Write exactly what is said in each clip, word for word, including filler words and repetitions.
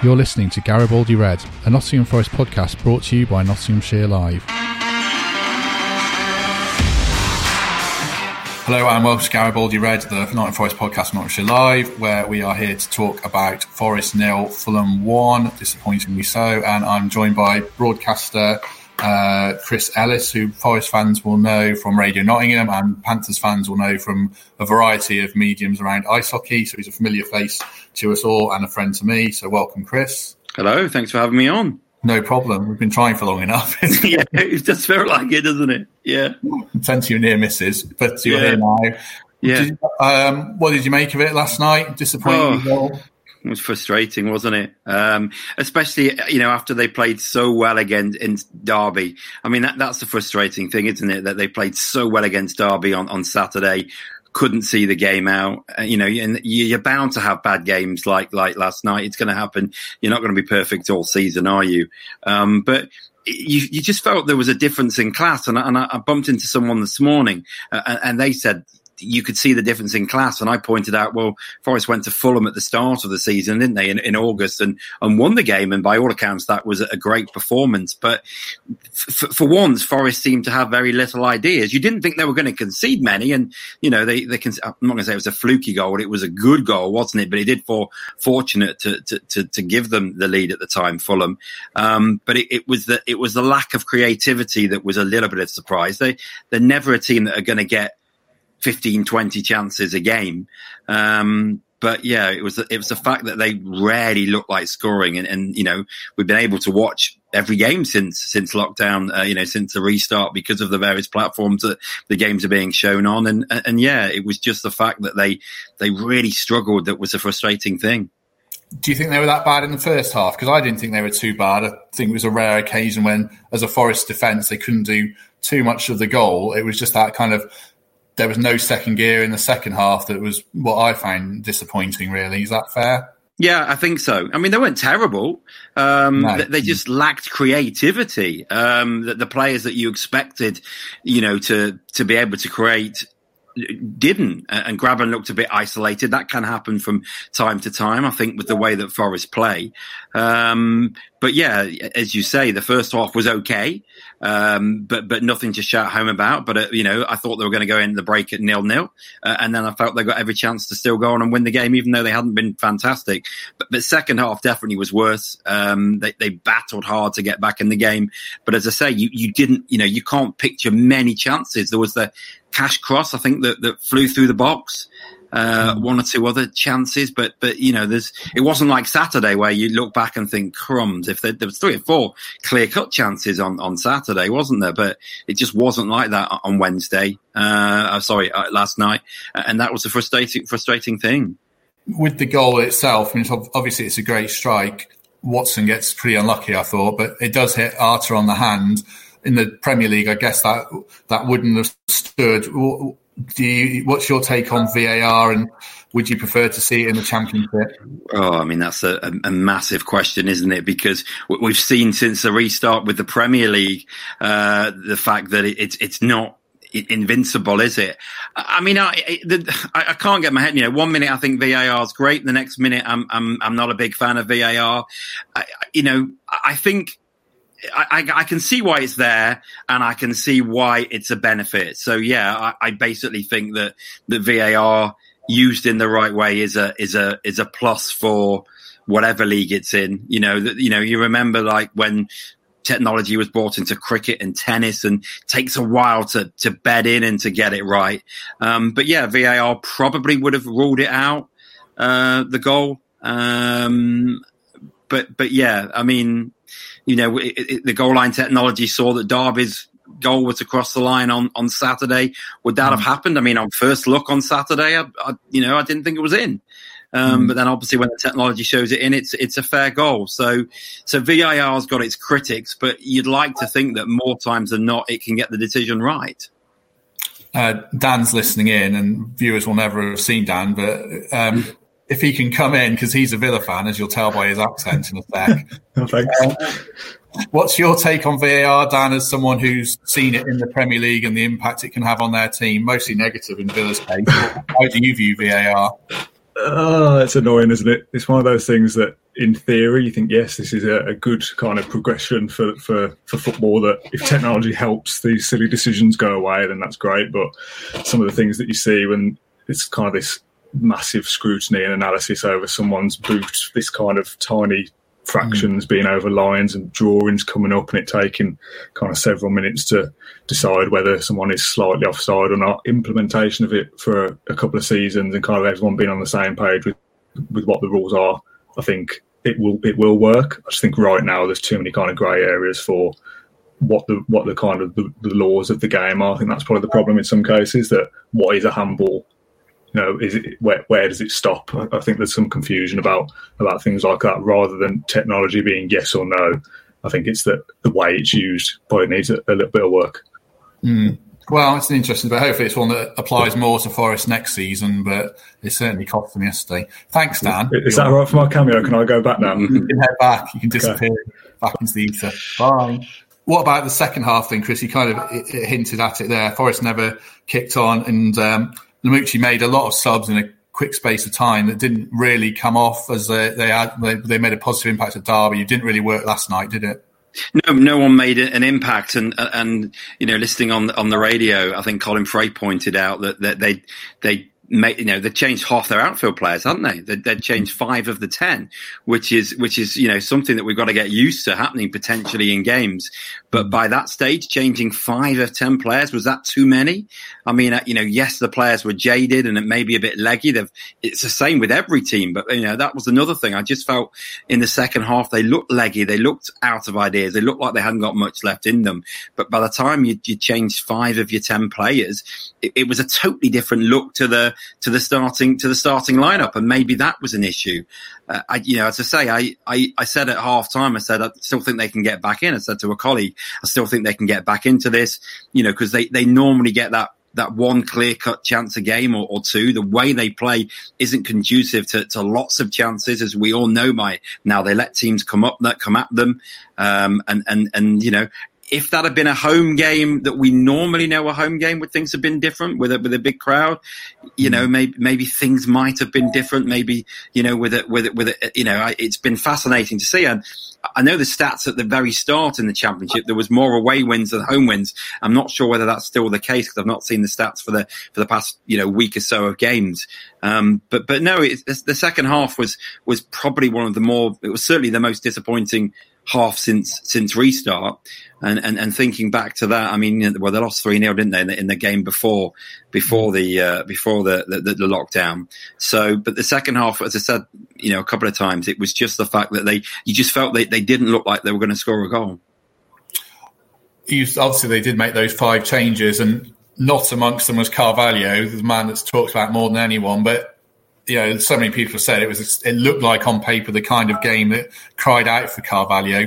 You're listening to Garibaldi Red, a Nottingham Forest podcast brought to you by Nottinghamshire Live. Hello and welcome to Garibaldi Red, the Nottingham Forest podcast on Nottinghamshire Live, where we are here to talk about Forest nil, Fulham one, disappointingly so, and I'm joined by broadcaster uh, Chris Ellis, who Forest fans will know from Radio Nottingham and Panthers fans will know from a variety of mediums around ice hockey, so he's a familiar face to us all and a friend to me. So welcome, Chris. Hello, thanks for having me on. No problem. We've been trying for long enough. Yeah, it just felt like it, doesn't it? Yeah. Tend to your near misses, but you're yeah. here now. Yeah. Did you, um, what did you make of it last night? Disappointing goal. Oh, it was frustrating, wasn't it? Um, especially, you know, after they played so well again in Derby. I mean, that, that's the frustrating thing, isn't it? That they played so well against Derby on, on Saturday. Couldn't see the game out, uh, you know, and you're bound to have bad games like like last night. It's going to happen. You're not going to be perfect all season, are you? Um, but you, you just felt there was a difference in class. And I, and I bumped into someone this morning uh, and they said, you could see the difference in class. And I pointed out, well, Forest went to Fulham at the start of the season, didn't they, in, in August and, and won the game. And by all accounts, that was a great performance. But f- for once, Forest seemed to have very little ideas. You didn't think they were going to concede many. And, you know, they, they can, I'm not going to say it was a fluky goal. It was a good goal, wasn't it? But it did for fortunate to, to, to, to give them the lead at the time, Fulham. Um, but it, it was the, it was the lack of creativity that was a little bit of surprise. They, they're never a team that are going to get fifteen, twenty chances a game. Um, but yeah, it was, it was the fact that they rarely looked like scoring. And, and, you know, we've been able to watch every game since, since lockdown, uh, you know, since the restart because of the various platforms that the games are being shown on. And, and, and yeah, it was just the fact that they, they really struggled. That was a frustrating thing. Do you think they were that bad in the first half? Because I didn't think they were too bad. I think it was a rare occasion when, as a Forest defence, they couldn't do too much of the goal. It was just that kind of, there was no second gear in the second half. That was what I found disappointing, really. Is that fair? Yeah, I think so. I mean, they weren't terrible. Um, no. They just lacked creativity. Um, the, the players that you expected, you know, to, to be able to create didn't. And Grabban looked a bit isolated. That can happen from time to time, I think, with the way that Forest play. Um, but yeah, as you say, the first half was okay. Um, but, but nothing to shout home about. But, uh, you know, I thought they were going to go into the break at nil-nil. Uh, and then I felt they got every chance to still go on and win the game, even though they hadn't been fantastic. But the second half definitely was worse. Um, they, they battled hard to get back in the game. But as I say, you, you didn't, you know, you can't picture many chances. There was the cash cross, I think, that, that flew through the box. Uh, one or two other chances, but, but, you know, there's, it wasn't like Saturday where you look back and think, crumbs, if there, there was three or four clear cut chances on, on Saturday, wasn't there? But it just wasn't like that on Wednesday. Uh, oh, sorry, uh, last night. And that was a frustrating, frustrating thing. With the goal itself, I mean, it's, obviously it's a great strike. Watson gets pretty unlucky, I thought, but it does hit Arter on the hand. In the Premier League, I guess that, that wouldn't have stood. Do you, what's your take on V A R, and would you prefer to see it in the Championship? Oh, I mean, that's a, a massive question, isn't it? Because we've seen since the restart with the Premier League, uh, the fact that it, it's it's not invincible, is it? I mean, I, the, I can't get my head. You know, one minute I think V A R is great, the next minute I'm I'm I'm not a big fan of V A R. I, you know, I think. I, I can see why it's there, and I can see why it's a benefit. So yeah, I, I basically think that the V A R used in the right way is a is a is a plus for whatever league it's in. You know, that, you know, you remember like when technology was brought into cricket and tennis, and takes a while to to bed in and to get it right. Um, but yeah, V A R probably would have ruled it out, uh, the goal. Um, but but yeah, I mean. You know, it, it, the goal line technology saw that Derby's goal was across the line on, on Saturday. Would that have happened? I mean, on first look on Saturday, I, I, you know, I didn't think it was in. Um, mm. But then obviously when the technology shows it in, it's it's a fair goal. So so V A R's got its critics, but you'd like to think that more times than not, it can get the decision right. Uh, Dan's listening in, and viewers will never have seen Dan, but um, if he can come in, because he's a Villa fan, as you'll tell by his accent in a sec. No, thanks. Um, what's your take on V A R, Dan, as someone who's seen it in the Premier League and the impact it can have on their team? Mostly negative in Villa's case. How do you view V A R? Oh, it's annoying, isn't it? It's one of those things that, in theory, you think, yes, this is a, a good kind of progression for, for, for football, that if technology helps these silly decisions go away, then that's great. But some of the things that you see when it's kind of this massive scrutiny and analysis over someone's boot, this kind of tiny fractions mm. being over lines and drawings coming up, and it taking kind of several minutes to decide whether someone is slightly offside or not. Implementation of it for a, a couple of seasons and kind of everyone being on the same page with, with what the rules are, I think it will it will work. I just think right now there's too many kind of grey areas for what the what the kind of the, the laws of the game are. I think that's probably the problem in some cases, that what is a handball? You know, is it where, where does it stop? I, I think there's some confusion about about things like that, rather than technology being yes or no. I think it's that the way it's used probably needs a, a little bit of work. Mm. Well, it's an interesting, but hopefully it's one that applies more to Forest next season, but it certainly cost them yesterday. Thanks, Dan. Is, is that right for my cameo? Can I go back now? You can head back. You can disappear okay. back into the ether. Bye. What about the second half thing, Chris? You kind of it, it hinted at it there. Forest never kicked on, and um, Lamouchi made a lot of subs in a quick space of time that didn't really come off as they they, had, they, they made a positive impact at Derby. It didn't really work last night, did it? No, no one made an impact, and and you know, listening on on the radio, I think Colin Frey pointed out that, that they they made, you know, they changed half their outfield players, haven't they? They they changed five of the ten, which is which is you know something that we've got to get used to happening potentially in games. But by that stage, changing five of ten players, was that too many? I mean, you know, yes, the players were jaded and it may be a bit leggy. They've, it's the same with every team, but you know, that was another thing. I just felt in the second half, they looked leggy. They looked out of ideas. They looked like they hadn't got much left in them. But by the time you, you changed five of your ten players, it, it was a totally different look to the, to the starting, to the starting lineup. And maybe that was an issue. Uh, I, you know, as I say, I, I, I said at half time, I said, I still think they can get back in. I said to a colleague, I still think they can get back into this, you know, because they, they normally get that, that one clear-cut chance a game or, or two. The way they play isn't conducive to, to lots of chances, as we all know by now. They let teams come up, that come at them. Um, and, and, and, you know, if that had been a home game that we normally know, a home game where things have been different with a, with a big crowd, you know, maybe, maybe things might have been different. Maybe, you know, with it, with it, with it, you know, I, it's been fascinating to see. And I know the stats at the very start in the Championship, there was more away wins than home wins. I'm not sure whether that's still the case, because I've not seen the stats for the, for the past, you know, week or so of games. Um, but, but no, it's, it's, the second half was, was probably one of the more, it was certainly the most disappointing half since since restart, and, and, and thinking back to that, I mean, well, they lost three nil, didn't they, in the, in the game before before the uh, before the, the, the lockdown. So, but the second half, as I said, you know, a couple of times, it was just the fact that they you just felt they they didn't look like they were going to score a goal. You, obviously, they did make those five changes, and not amongst them was Carvalho, the man that's talked about more than anyone, but. You know, so many people have said it was. It looked like on paper the kind of game that cried out for Carvalho.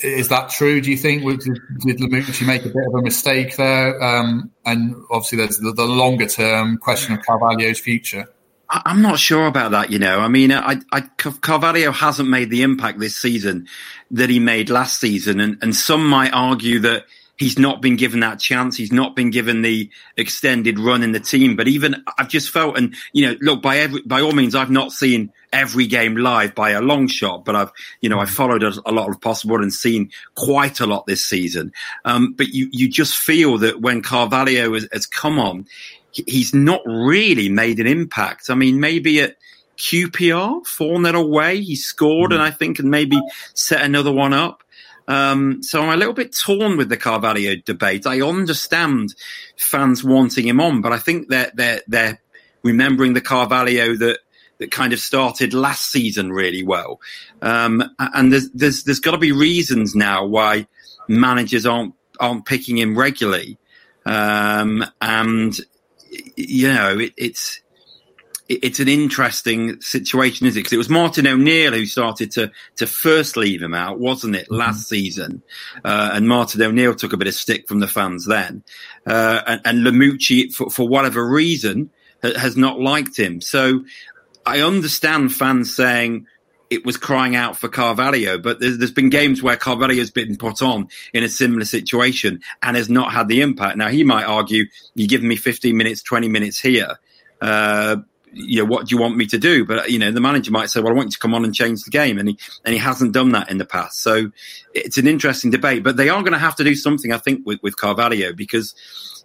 Is that true? Do you think did, did Lamouchi make a bit of a mistake there? Um, and obviously, there's the, the longer term question of Carvalho's future. I'm not sure about that, you know. I mean, I, I, Carvalho hasn't made the impact this season that he made last season, and, and some might argue that. He's not been given that chance. He's not been given the extended run in the team. But even I've just felt, and you know, look, by every, by all means, I've not seen every game live by a long shot, but I've, you know, I've followed a, a lot of possible and seen quite a lot this season. Um, but you, you just feel that when Carvalho has, has come on, he's not really made an impact. I mean, maybe at Q P R, four nil away, he scored, mm-hmm. and I think, and maybe set another one up. Um, so I'm a little bit torn with the Carvalho debate. I understand fans wanting him on, but I think they're, they're, they're remembering the Carvalho that, that kind of started last season really well. Um, and there's, there's, there's got to be reasons now why managers aren't, aren't picking him regularly. Um, and, you know, it, it's, it's an interesting situation, isn't it? Because it was Martin O'Neill who started to to first leave him out, wasn't it, last season? Uh, and Martin O'Neill took a bit of stick from the fans then. Uh, and, and Lamouchi, for, for whatever reason, ha- has not liked him. So I understand fans saying it was crying out for Carvalho, but there's, there's been games where Carvalho has been put on in a similar situation and has not had the impact. Now, he might argue, you're giving me fifteen minutes, twenty minutes here. Uh, you know, what do you want me to do? But, you know, the manager might say, well, I want you to come on and change the game. And he, and he hasn't done that in the past. So it's an interesting debate, but they are going to have to do something, I think, with, with Carvalho, because,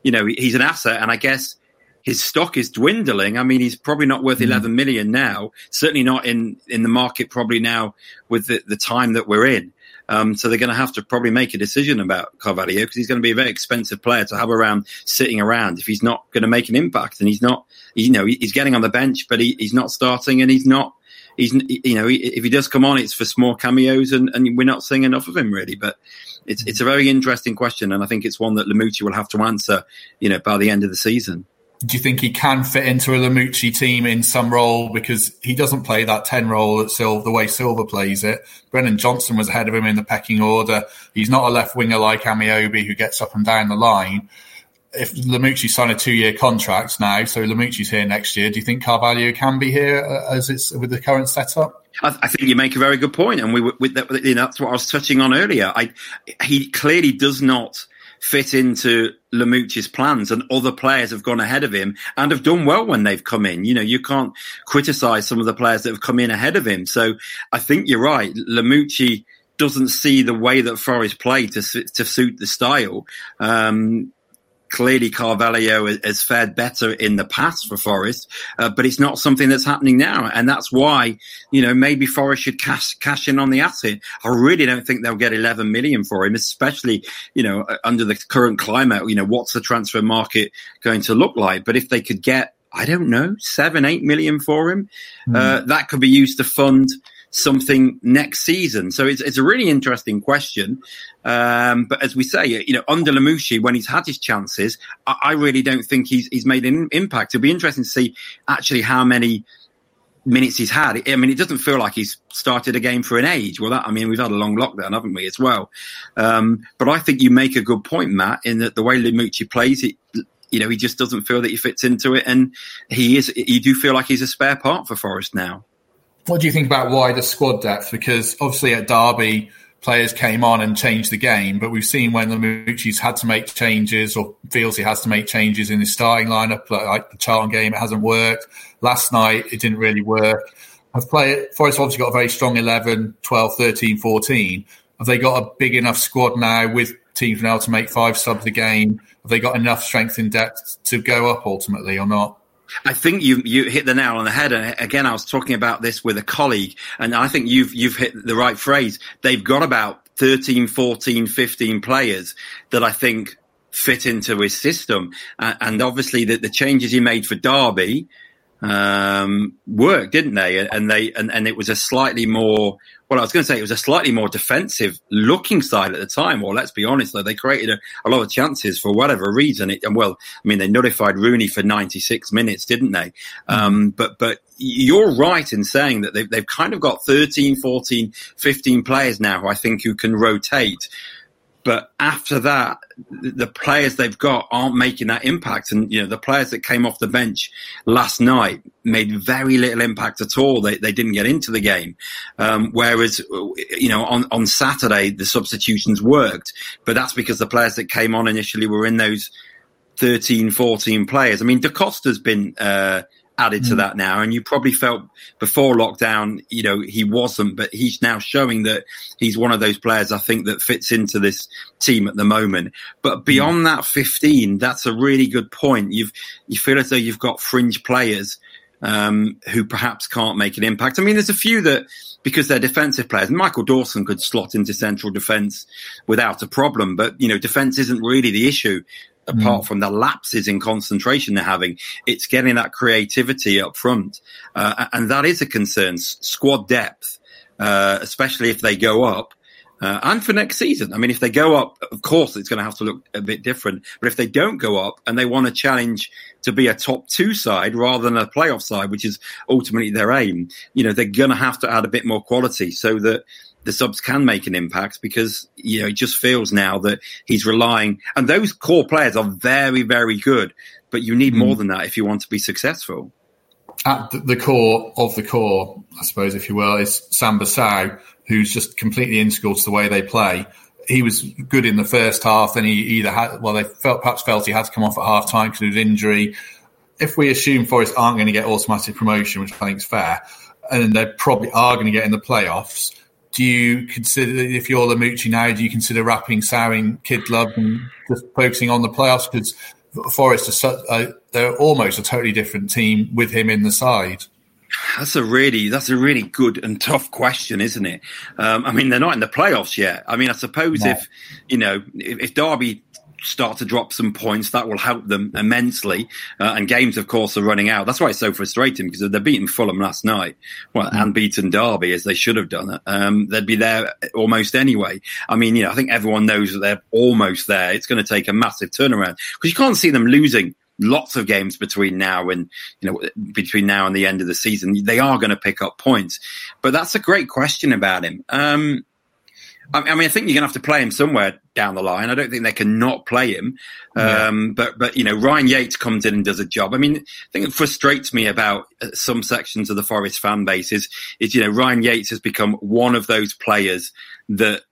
you know, he's an asset. And I guess his stock is dwindling. I mean, he's probably not worth eleven million now, certainly not in, in the market, probably now with the, the time that we're in. Um, so they're going to have to probably make a decision about Carvalho, because he's going to be a very expensive player to have around, sitting around, if he's not going to make an impact. And he's not, you know, he's getting on the bench, but he, he's not starting, and he's not, he's, you know, if he does come on, it's for small cameos, and, and we're not seeing enough of him really. But it's it's a very interesting question, and I think it's one that Lamouchi will have to answer, you know, by the end of the season. Do you think he can fit into a Lamouchi team in some role? Because he doesn't play that ten role at Silver, the way Silver plays it. Brennan Johnson was ahead of him in the pecking order. He's not a left winger like Ameobi who gets up and down the line. If Lamouchi signed a two-year contract now, so Lamouchi's here next year, do you think Carvalho can be here as it's with the current setup? I, I think you make a very good point, and we, we that, you know, that's what I was touching on earlier. I, he clearly does not fit into Lamouchi's plans, and other players have gone ahead of him and have done well when they've come in. You know, you can't criticise some of the players that have come in ahead of him. So I think you're right. Lamouchi doesn't see the way that Forest play to to suit the style. Um, clearly, Carvalho has fared better in the past for Forest, uh, but it's not something that's happening now. And that's why, you know, maybe Forest should cash cash in on the asset. I really don't think they'll get eleven million for him, especially, you know, under the current climate. You know, what's the transfer market going to look like? But if they could get, I don't know, seven, eight million for him, mm. uh, that could be used to fund something next season. So it's it's a really interesting question. Um, but as we say, you know, under Lamouchi, when he's had his chances, I, I really don't think he's he's made an impact. It'll be interesting to see actually how many minutes he's had. I mean, it doesn't feel like he's started a game for an age. Well, that, I mean, we've had a long lockdown, haven't we, as well? Um, but I think you make a good point, Matt, in that the way Lamouchi plays, it, you know, he just doesn't feel that he fits into it. And he is, you do feel like he's a spare part for Forest now. What do you think about wider squad depth? Because obviously at Derby, players came on and changed the game, but we've seen when Lamouchi's had to make changes or feels he has to make changes in his starting lineup, like the Charlton game, it hasn't worked. Last night, it didn't really work. Have played, Forest obviously got a very strong eleven, twelve, thirteen, fourteen. Have they got a big enough squad now with teams now to make five subs a game? Have they got enough strength in depth to go up ultimately or not? I think you you hit the nail on the head. And again, I was talking about this with a colleague, and I think you've you've hit the right phrase. They've got about thirteen, fourteen, fifteen players that I think fit into his system. Uh, and obviously the, the changes he made for Derby um worked, didn't they? And they and, and it was a slightly more well, I was going to say it was a slightly more defensive looking side at the time. Or well, let's be honest, though, they created a, a lot of chances for whatever reason. It, and well, I mean, they nullified Rooney for ninety-six minutes, didn't they? Mm-hmm. Um, but but you're right in saying that they've, they've kind of got thirteen, fourteen, fifteen players now who I think who can rotate. But after that, the players they've got aren't making that impact. And, you know, the players that came off the bench last night made very little impact at all. They they didn't get into the game. Um, whereas, you know, on, on Saturday, the substitutions worked. But that's because the players that came on initially were in those thirteen, fourteen players. I mean, Da Costa's been uh, added mm. to that now. And you probably felt before lockdown, you know, he wasn't, but he's now showing that he's one of those players, I think, that fits into this team at the moment. But beyond mm. that fifteen, that's a really good point. You've, you feel as though you've got fringe players um, who perhaps can't make an impact. I mean, there's a few that, because they're defensive players, Michael Dawson could slot into central defence without a problem, but, you know, defence isn't really the issue. Apart mm. from the lapses in concentration they're having, it's getting that creativity up front. Uh, and that is a concern. S- squad depth, uh, especially if they go up, uh, and for next season. I mean, if they go up, of course, it's going to have to look a bit different. But if they don't go up and they want a challenge to be a top two side rather than a playoff side, which is ultimately their aim, you know, they're going to have to add a bit more quality so that the subs can make an impact, because, you know, it just feels now that he's relying, and those core players are very, very good, but you need more than that if you want to be successful. At the core of the core, I suppose, if you will, is Sam Basau, who's just completely integral to the way they play. He was good in the first half, then he either had, well, they felt perhaps felt he had to come off at half time because of his injury. If we assume Forest aren't going to get automatic promotion, which I think is fair, and they probably are going to get in the playoffs, do you consider, if you're Lamouchi now, do you consider wrapping Sowing Kid Love and just focusing on the playoffs? Because Forest are such, uh, they're almost a totally different team with him in the side. That's a really that's a really good and tough question, isn't it? Um, I mean, they're not in the playoffs yet. I mean, I suppose no. if you know if, if Derby start to drop some points, that will help them immensely. Uh, and games, of course, are running out. That's why it's so frustrating, because if they're beaten Fulham last night, well, mm-hmm. and beaten Derby, as they should have done, um, they'd be there almost anyway. I mean, you know, I think everyone knows that they're almost there. It's going to take a massive turnaround, because you can't see them losing lots of games between now and, you know, between now and the end of the season. They are going to pick up points. But that's a great question about him. Um, I mean, I think you're going to have to play him somewhere down the line. I don't think they can not play him. Yeah. Um, but, but, you know, Ryan Yates comes in and does a job. I mean, the thing that frustrates me about some sections of the Forest fan base is, is, you know, Ryan Yates has become one of those players that,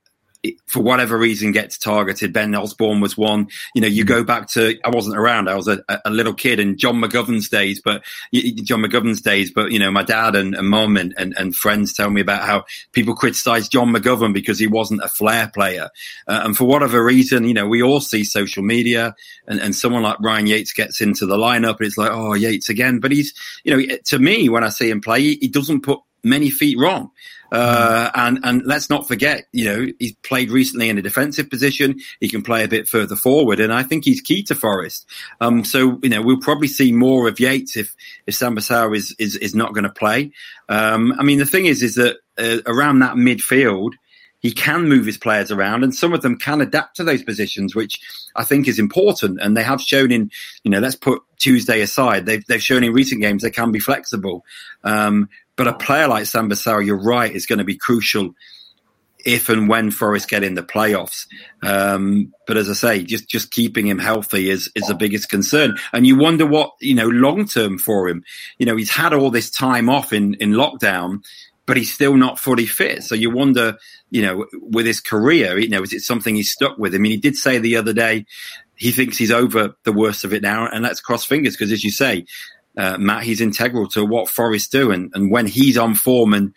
for whatever reason, gets targeted. Ben Osborne was one. You know, you go back to, I wasn't around, I was a, a little kid in John McGovern's days, but John McGovern's days, but, you know, my dad and, and mum and, and, and friends tell me about how people criticised John McGovern because he wasn't a flair player. Uh, and for whatever reason, you know, we all see social media and, and someone like Ryan Yates gets into the lineup and it's like, oh, Yates again. But he's, you know, to me, when I see him play, he, he doesn't put many feet wrong. Uh, and, and let's not forget, you know, he's played recently in a defensive position. He can play a bit further forward, and I think he's key to Forest. Um, so, you know, we'll probably see more of Yates if, if Sam Basau is, is, is not going to play. Um, I mean, the thing is, is that uh, around that midfield, he can move his players around, and some of them can adapt to those positions, which I think is important. And they have shown in, you know, let's put Tuesday aside, they've, they've shown in recent games they can be flexible. Um, But a player like Sam Basau, you're right, is going to be crucial if and when Forest get in the playoffs. Um, but as I say, just, just keeping him healthy is, is the biggest concern. And you wonder what, you know, long term for him. You know, he's had all this time off in, in lockdown, but he's still not fully fit. So you wonder, you know, with his career, you know, is it something he's stuck with? I mean, he did say the other day he thinks he's over the worst of it now. And let's cross fingers, because as you say, Uh, Matt, he's integral to what Forest do, and, and when he's on form and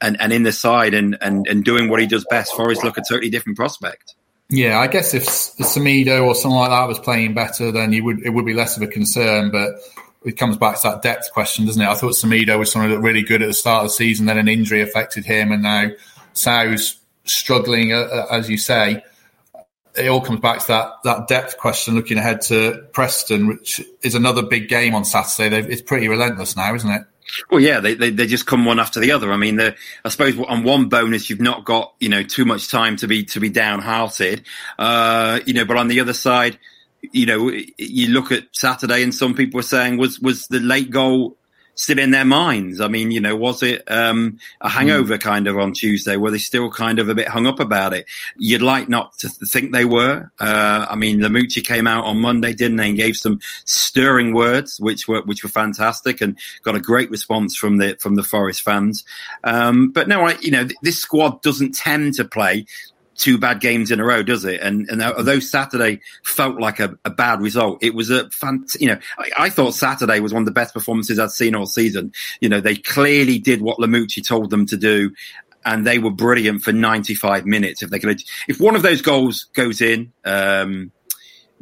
and, and in the side and, and, and doing what he does best, Forest look a totally different prospect. Yeah, I guess if Sumido or someone like that was playing better, then you would it would be less of a concern, but it comes back to that depth question, doesn't it? I thought Sumido was someone that looked really good at the start of the season, then an injury affected him, and now Sau's struggling, uh, as you say. It all comes back to that, that depth question, looking ahead to Preston, which is another big game on Saturday. They've, it's pretty relentless now, isn't it? Well, yeah, they, they they just come one after the other. I mean, I suppose on one bonus, you've not got, you know, too much time to be to be downhearted, uh, you know, but on the other side, you know, you look at Saturday and some people were saying, was, was the late goal still in their minds? I mean, you know, was it um, a hangover kind of on Tuesday? Were they still kind of a bit hung up about it? You'd like not to think they were. Uh, I mean, Lamouchi came out on Monday, didn't they, and gave some stirring words, which were which were fantastic, and got a great response from the from the Forest fans. Um, but no, I, you know, th- this squad doesn't tend to play two bad games in a row, does it? And, and although Saturday felt like a, a bad result, it was a fan, you know, I, I thought Saturday was one of the best performances I'd seen all season. You know, they clearly did what Lamouchi told them to do, and they were brilliant for ninety-five minutes. If they could, if one of those goals goes in, um,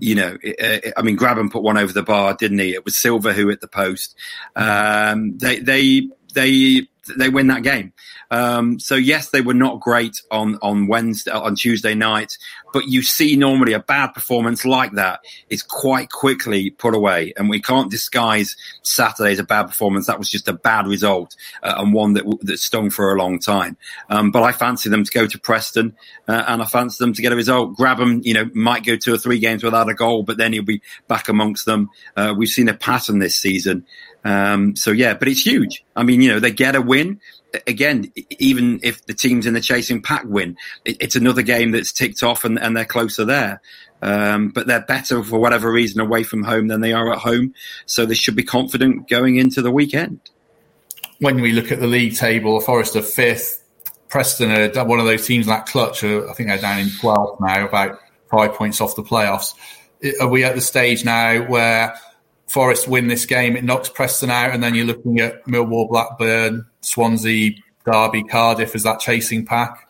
you know, it, it, I mean, Grabban put one over the bar, didn't he? It was Silver who hit the post. Um, they, they, they they win that game. Um, so yes, they were not great on on Wednesday on Tuesday night, but you see normally a bad performance like that is quite quickly put away, and we can't disguise Saturday as a bad performance. That was just a bad result uh, and one that that stung for a long time. Um, but I fancy them to go to Preston uh, and I fancy them to get a result. Grabban, you know, might go two or three games without a goal, but then he'll be back amongst them. Uh, we've seen a pattern this season. Um, so yeah, but it's huge. I mean, you know, they get a win. Again, even if the teams in the chasing pack win, it, it's another game that's ticked off and, and they're closer there. Um, but they're better for whatever reason away from home than they are at home. So they should be confident going into the weekend. When we look at the league table, Forest are fifth, Preston are one of those teams like Clutch. I think they're down in twelfth now, about five points off the playoffs. Are we at the stage now where Forest win this game, it knocks Preston out, and then you're looking at Millwall, Blackburn, Swansea, Derby, Cardiff as that chasing pack?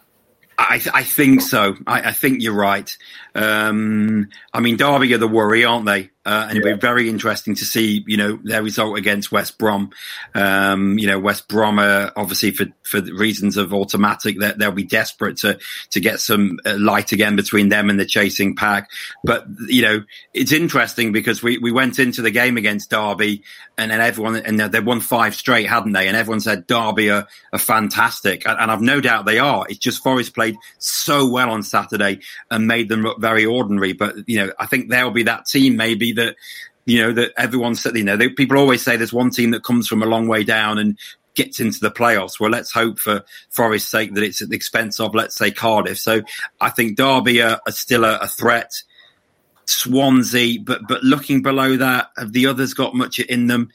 I, I think so. I, I think you're right. Um, I mean, Derby are the worry, aren't they? Uh, and yeah. It'll be very interesting to see, you know, their result against West Brom. Um, you know, West Brom are obviously for, for reasons of automatic that they'll be desperate to, to get some light again between them and the chasing pack. But, you know, it's interesting because we, we went into the game against Derby and then everyone, and they won five straight, hadn't they? And everyone said Derby are, are fantastic. And, and I've no doubt they are. It's just Forest played so well on Saturday and made them look very ordinary. But, you know, I think they'll be that team maybe that, you know, that everyone said, you know, they, people always say there's one team that comes from a long way down and gets into the playoffs. Well, let's hope for Forest's sake that it's at the expense of, let's say, Cardiff. So I think Derby are, are still a, a threat. Swansea, but but looking below that, have the others got much in them?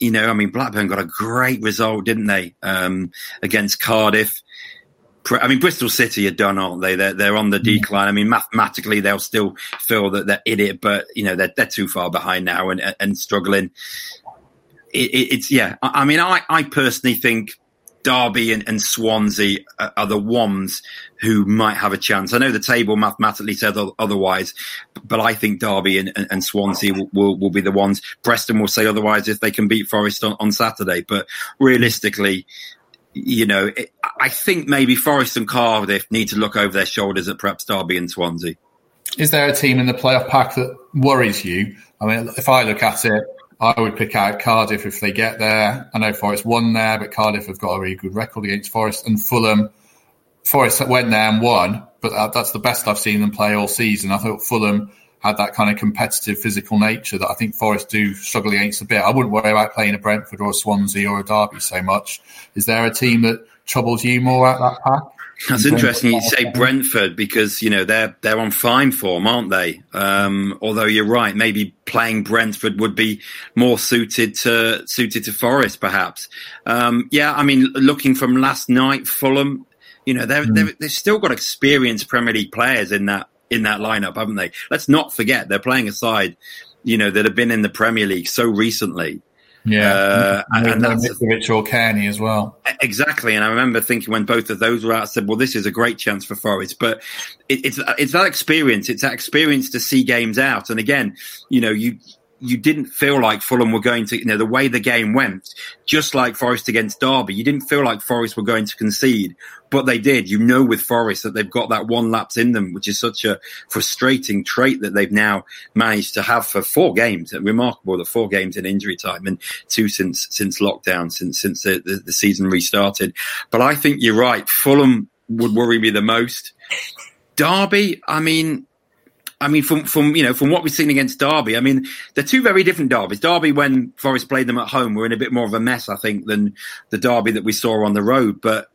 You know, I mean, Blackburn got a great result, didn't they, um, against Cardiff. I mean, Bristol City are done, aren't they? They're, they're on the decline. I mean, mathematically, they'll still feel that they're in it, but, you know, they're, they're too far behind now and, and struggling. It, it, it's, yeah. I, I mean, I, I personally think Derby and, and Swansea are, are the ones who might have a chance. I know the table mathematically says otherwise, but I think Derby and, and, and Swansea will, will, will be the ones. Preston will say otherwise if they can beat Forest on, on Saturday, but realistically, you know, it, I think maybe Forest and Cardiff need to look over their shoulders at perhaps Derby and Swansea. Is there a team in the playoff pack that worries you? I mean, if I look at it, I would pick out Cardiff if they get there. I know Forest won there, but Cardiff have got a really good record against Forest. And Fulham, Forest went there and won, but that's the best I've seen them play all season. I thought Fulham had that kind of competitive physical nature that I think Forest do struggle against a bit. I wouldn't worry about playing a Brentford or a Swansea or a Derby so much. Is there a team that troubles you more at that pack? That's interesting you say Brentford because, you know, they're they're on fine form, aren't they? Um, although you're right, maybe playing Brentford would be more suited to suited to Forest, perhaps. Um, yeah, I mean, looking from last night, Fulham, you know, they're, mm. they're, they've still got experienced Premier League players in that in that lineup, haven't they? Let's not forget they're playing a side, you know, that have been in the Premier League so recently. Yeah, uh, and, and that's Mitrovic or Kearney as well. Exactly, and I remember thinking when both of those were out, I said, "Well, this is a great chance for Forest." But it, it's it's that experience. It's that experience to see games out. And again, you know, you you didn't feel like Fulham were going to, you know, the way the game went, just like Forest against Derby, you didn't feel like Forest were going to concede, but they did. You know, with Forest that they've got that one lapse in them, which is such a frustrating trait that they've now managed to have for four games. Remarkable, the four games in injury time and two since since lockdown, since since the, the, the season restarted. But I think you're right. Fulham would worry me the most. Derby, I mean. I mean, from, from, you know, from what we've seen against Derby, I mean, they're two very different Derbies. Derby, when Forest played them at home, were in a bit more of a mess, I think, than the Derby that we saw on the road. But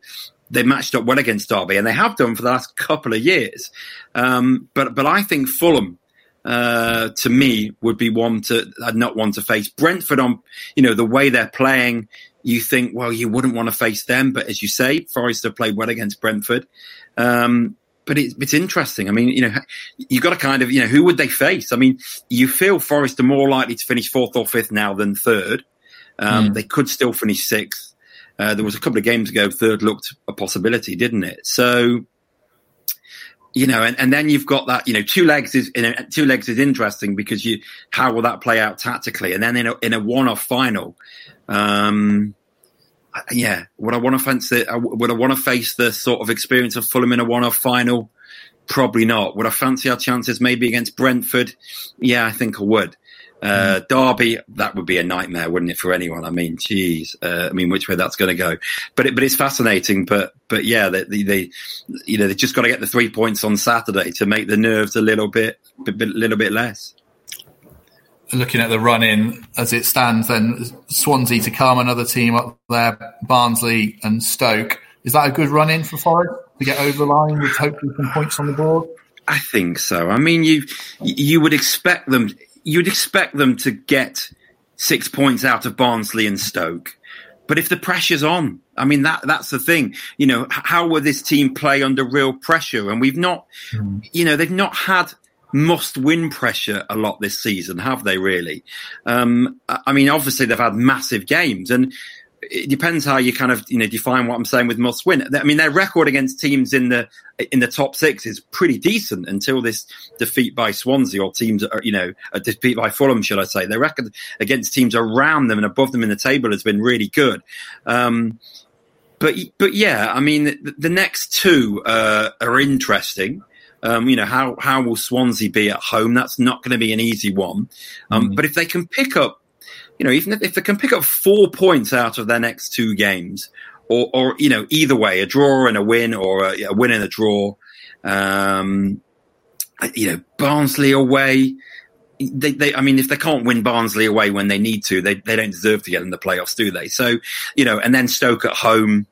they matched up well against Derby, and they have done for the last couple of years. Um, but, but I think Fulham, uh, to me, would be one to, I'd not want to face. Brentford on, you know, the way they're playing, you think, well, you wouldn't want to face them. But as you say, Forest have played well against Brentford. Um, But it's, it's interesting. I mean, you know, you've got to kind of, you know, who would they face? I mean, you feel Forest are more likely to finish fourth or fifth now than third. Um, mm. They could still finish sixth. Uh, there was a couple of games ago, third looked a possibility, didn't it? So, you know, and, and then you've got that, you know, two legs is, you know, two legs is interesting because you, how will that play out tactically? And then in a, in a one-off final, um, yeah, would I want to fancy? Would I want to face the sort of experience of Fulham in a one-off final? Probably not. Would I fancy our chances maybe against Brentford? Yeah, I think I would. Uh, Derby, that would be a nightmare, wouldn't it, for anyone? I mean, geez, uh, I mean, which way that's going to go? But it, but it's fascinating. But but yeah, they, they, they you know, they just got to get the three points on Saturday to make the nerves a little bit, a little bit less. Looking at the run-in as it stands, then Swansea to come, another team up there, Barnsley and Stoke. Is that a good run-in for Forest to get over the line with hopefully some points on the board? I think so. I mean, you you would expect them. You'd expect them to get six points out of Barnsley and Stoke. But if the pressure's on, I mean, that that's the thing. You know, how will this team play under real pressure? And we've not, mm. you know, they've not had must-win pressure a lot this season, have they, really? Um, I mean, obviously, they've had massive games. And it depends how you kind of, you know, define what I'm saying with must-win. I mean, their record against teams in the in the top six is pretty decent until this defeat by Swansea or teams, you know, a defeat by Fulham, should I say. Their record against teams around them and above them in the table has been really good. Um, but, but yeah, I mean, the, the next two uh, are interesting. Um, you know, how, how will Swansea be at home? That's not going to be an easy one. Um, mm-hmm. But if they can pick up, you know, even if, if they can pick up four points out of their next two games, or, or you know, either way, a draw and a win, or a, a win and a draw, um, you know, Barnsley away. They, they, I mean, if they can't win Barnsley away when they need to, they, they don't deserve to get in the playoffs, do they? So, you know, and then Stoke at home.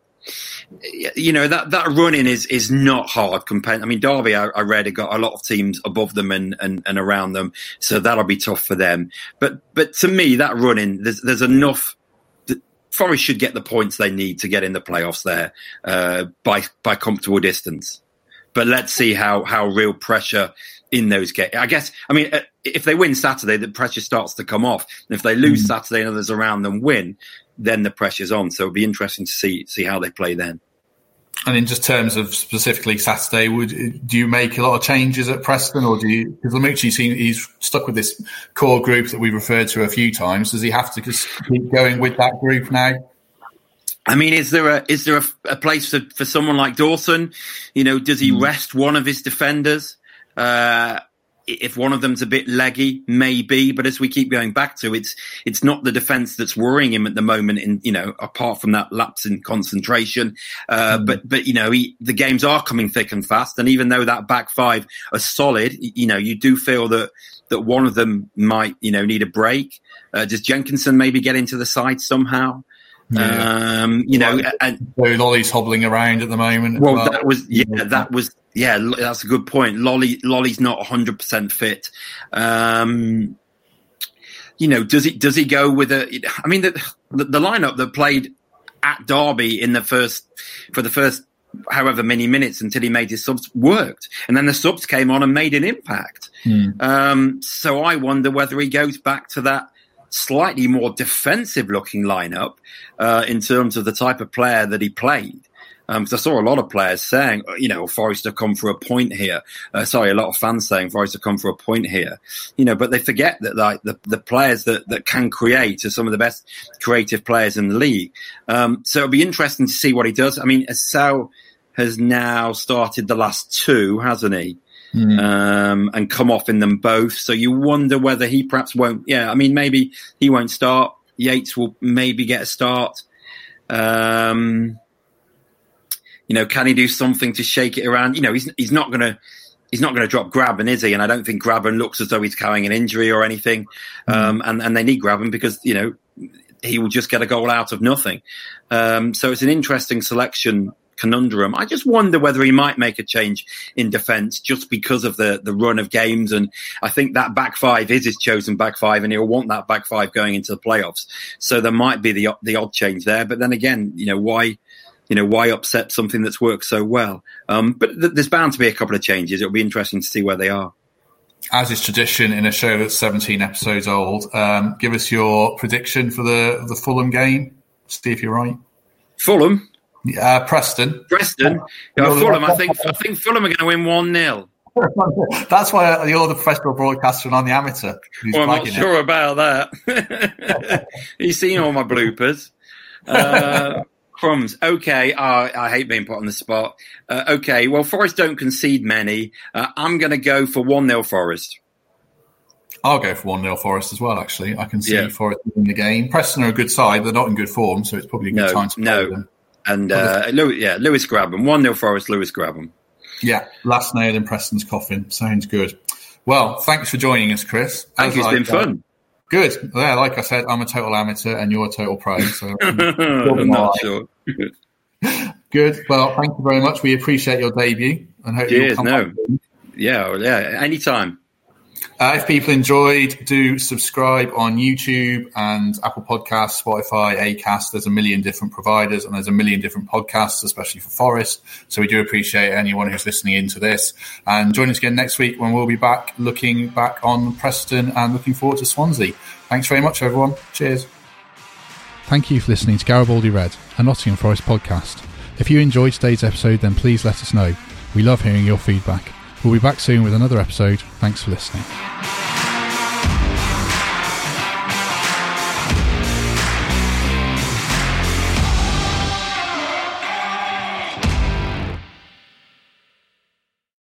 You know, that, that run-in is, is not hard compared. I mean, Derby, I, I read, have got a lot of teams above them and, and, and around them, so that'll be tough for them. But but to me, that run-in, there's, there's enough. Forest should get the points they need to get in the playoffs there uh, by by comfortable distance. But let's see how, how real pressure in those games. I guess, I mean, if they win Saturday, the pressure starts to come off. And if they lose mm. Saturday and others around them win, then the pressure's on. So it'll be interesting to see see how they play then. And in just terms of specifically Saturday, would do you make a lot of changes at Preston, or do you? Because Lamouchi, he's stuck with this core group that we referred to a few times. Does he have to just keep going with that group now? I mean, is there a is there a, a place for, for someone like Dawson? You know, does he mm. rest one of his defenders? Uh, If one of them's a bit leggy, maybe. But as we keep going back to, it's it's not the defence that's worrying him at the moment. In you know, apart from that lapse in concentration, uh, mm. but but you know, he, the games are coming thick and fast. And even though that back five are solid, you know, you do feel that that one of them might you know need a break. Uh, does Jenkinson maybe get into the side somehow? Yeah. Um, you well, know, and Lolly's hobbling around at the moment. Well, well. that was yeah, that was. Yeah, that's a good point. Lolly, Lolly's not one hundred percent fit. Um, you know, does he does he go with a? I mean, the, the the lineup that played at Derby in the first for the first however many minutes until he made his subs worked, and then the subs came on and made an impact. Mm. Um, so I wonder whether he goes back to that slightly more defensive-looking lineup uh, in terms of the type of player that he played. Um, because I saw a lot of players saying, you know, Forest have come for a point here. Uh, sorry, a lot of fans saying Forest have come for a point here. You know, but they forget that like the, the players that, that can create are some of the best creative players in the league. Um, so it'll be interesting to see what he does. I mean, Asau has now started the last two, hasn't he? Mm-hmm. Um, and come off in them both. So you wonder whether he perhaps won't. Yeah, I mean, maybe he won't start. Yates will maybe get a start. Um... You know, can he do something to shake it around? You know, he's he's not gonna he's not gonna drop Grabban, is he? And I don't think Grabban looks as though he's carrying an injury or anything. Mm. Um, and and they need Grabban because you know he will just get a goal out of nothing. Um, so it's an interesting selection conundrum. I just wonder whether he might make a change in defence just because of the the run of games. And I think that back five is his chosen back five, and he'll want that back five going into the playoffs. So there might be the the odd change there. But then again, you know why. You know, why upset something that's worked so well? Um, but th- there's bound to be a couple of changes. It'll be interesting to see where they are. As is tradition in a show that's seventeen episodes old, um, give us your prediction for the, the Fulham game. See if you're right. Fulham? Uh, Preston. Preston? Yeah, no, Fulham. I think, I think Fulham are going to win one nil. That's why you're the professional broadcaster and I'm the amateur. Well, I'm not sure it. about that. You've seen all my bloopers. Uh, crumbs. Okay, uh, I hate being put on the spot. Uh, okay, well, Forest don't concede many. Uh, I'm going to go for one nil Forest. I'll go for one nil Forest as well, actually. I can see yeah. Forest in the game. Preston are a good side. They're not in good form, so it's probably a good no, time to play no. them. And uh, Lewis, yeah, Lewis Grabban. one nil Forest, Lewis Grabban. Yeah, last nail in Preston's coffin. Sounds good. Well, thanks for joining us, Chris. Thank you, it's been fun. Good. Yeah, like I said, I'm a total amateur and you're a total pro. So I'm not sure. Good. Well, thank you very much. We appreciate your debut. And hope Cheers, you'll come no. back. Yeah, yeah, anytime. Uh, if people enjoyed, do subscribe on YouTube and Apple Podcasts, Spotify, Acast. There's a million different providers and there's a million different podcasts, especially for Forest. So we do appreciate anyone who's listening into this. And join us again next week when we'll be back looking back on Preston and looking forward to Swansea. Thanks very much, everyone. Cheers. Thank you for listening to Garibaldi Red, a Nottingham Forest podcast. If you enjoyed today's episode, then please let us know. We love hearing your feedback. We'll be back soon with another episode. Thanks for listening.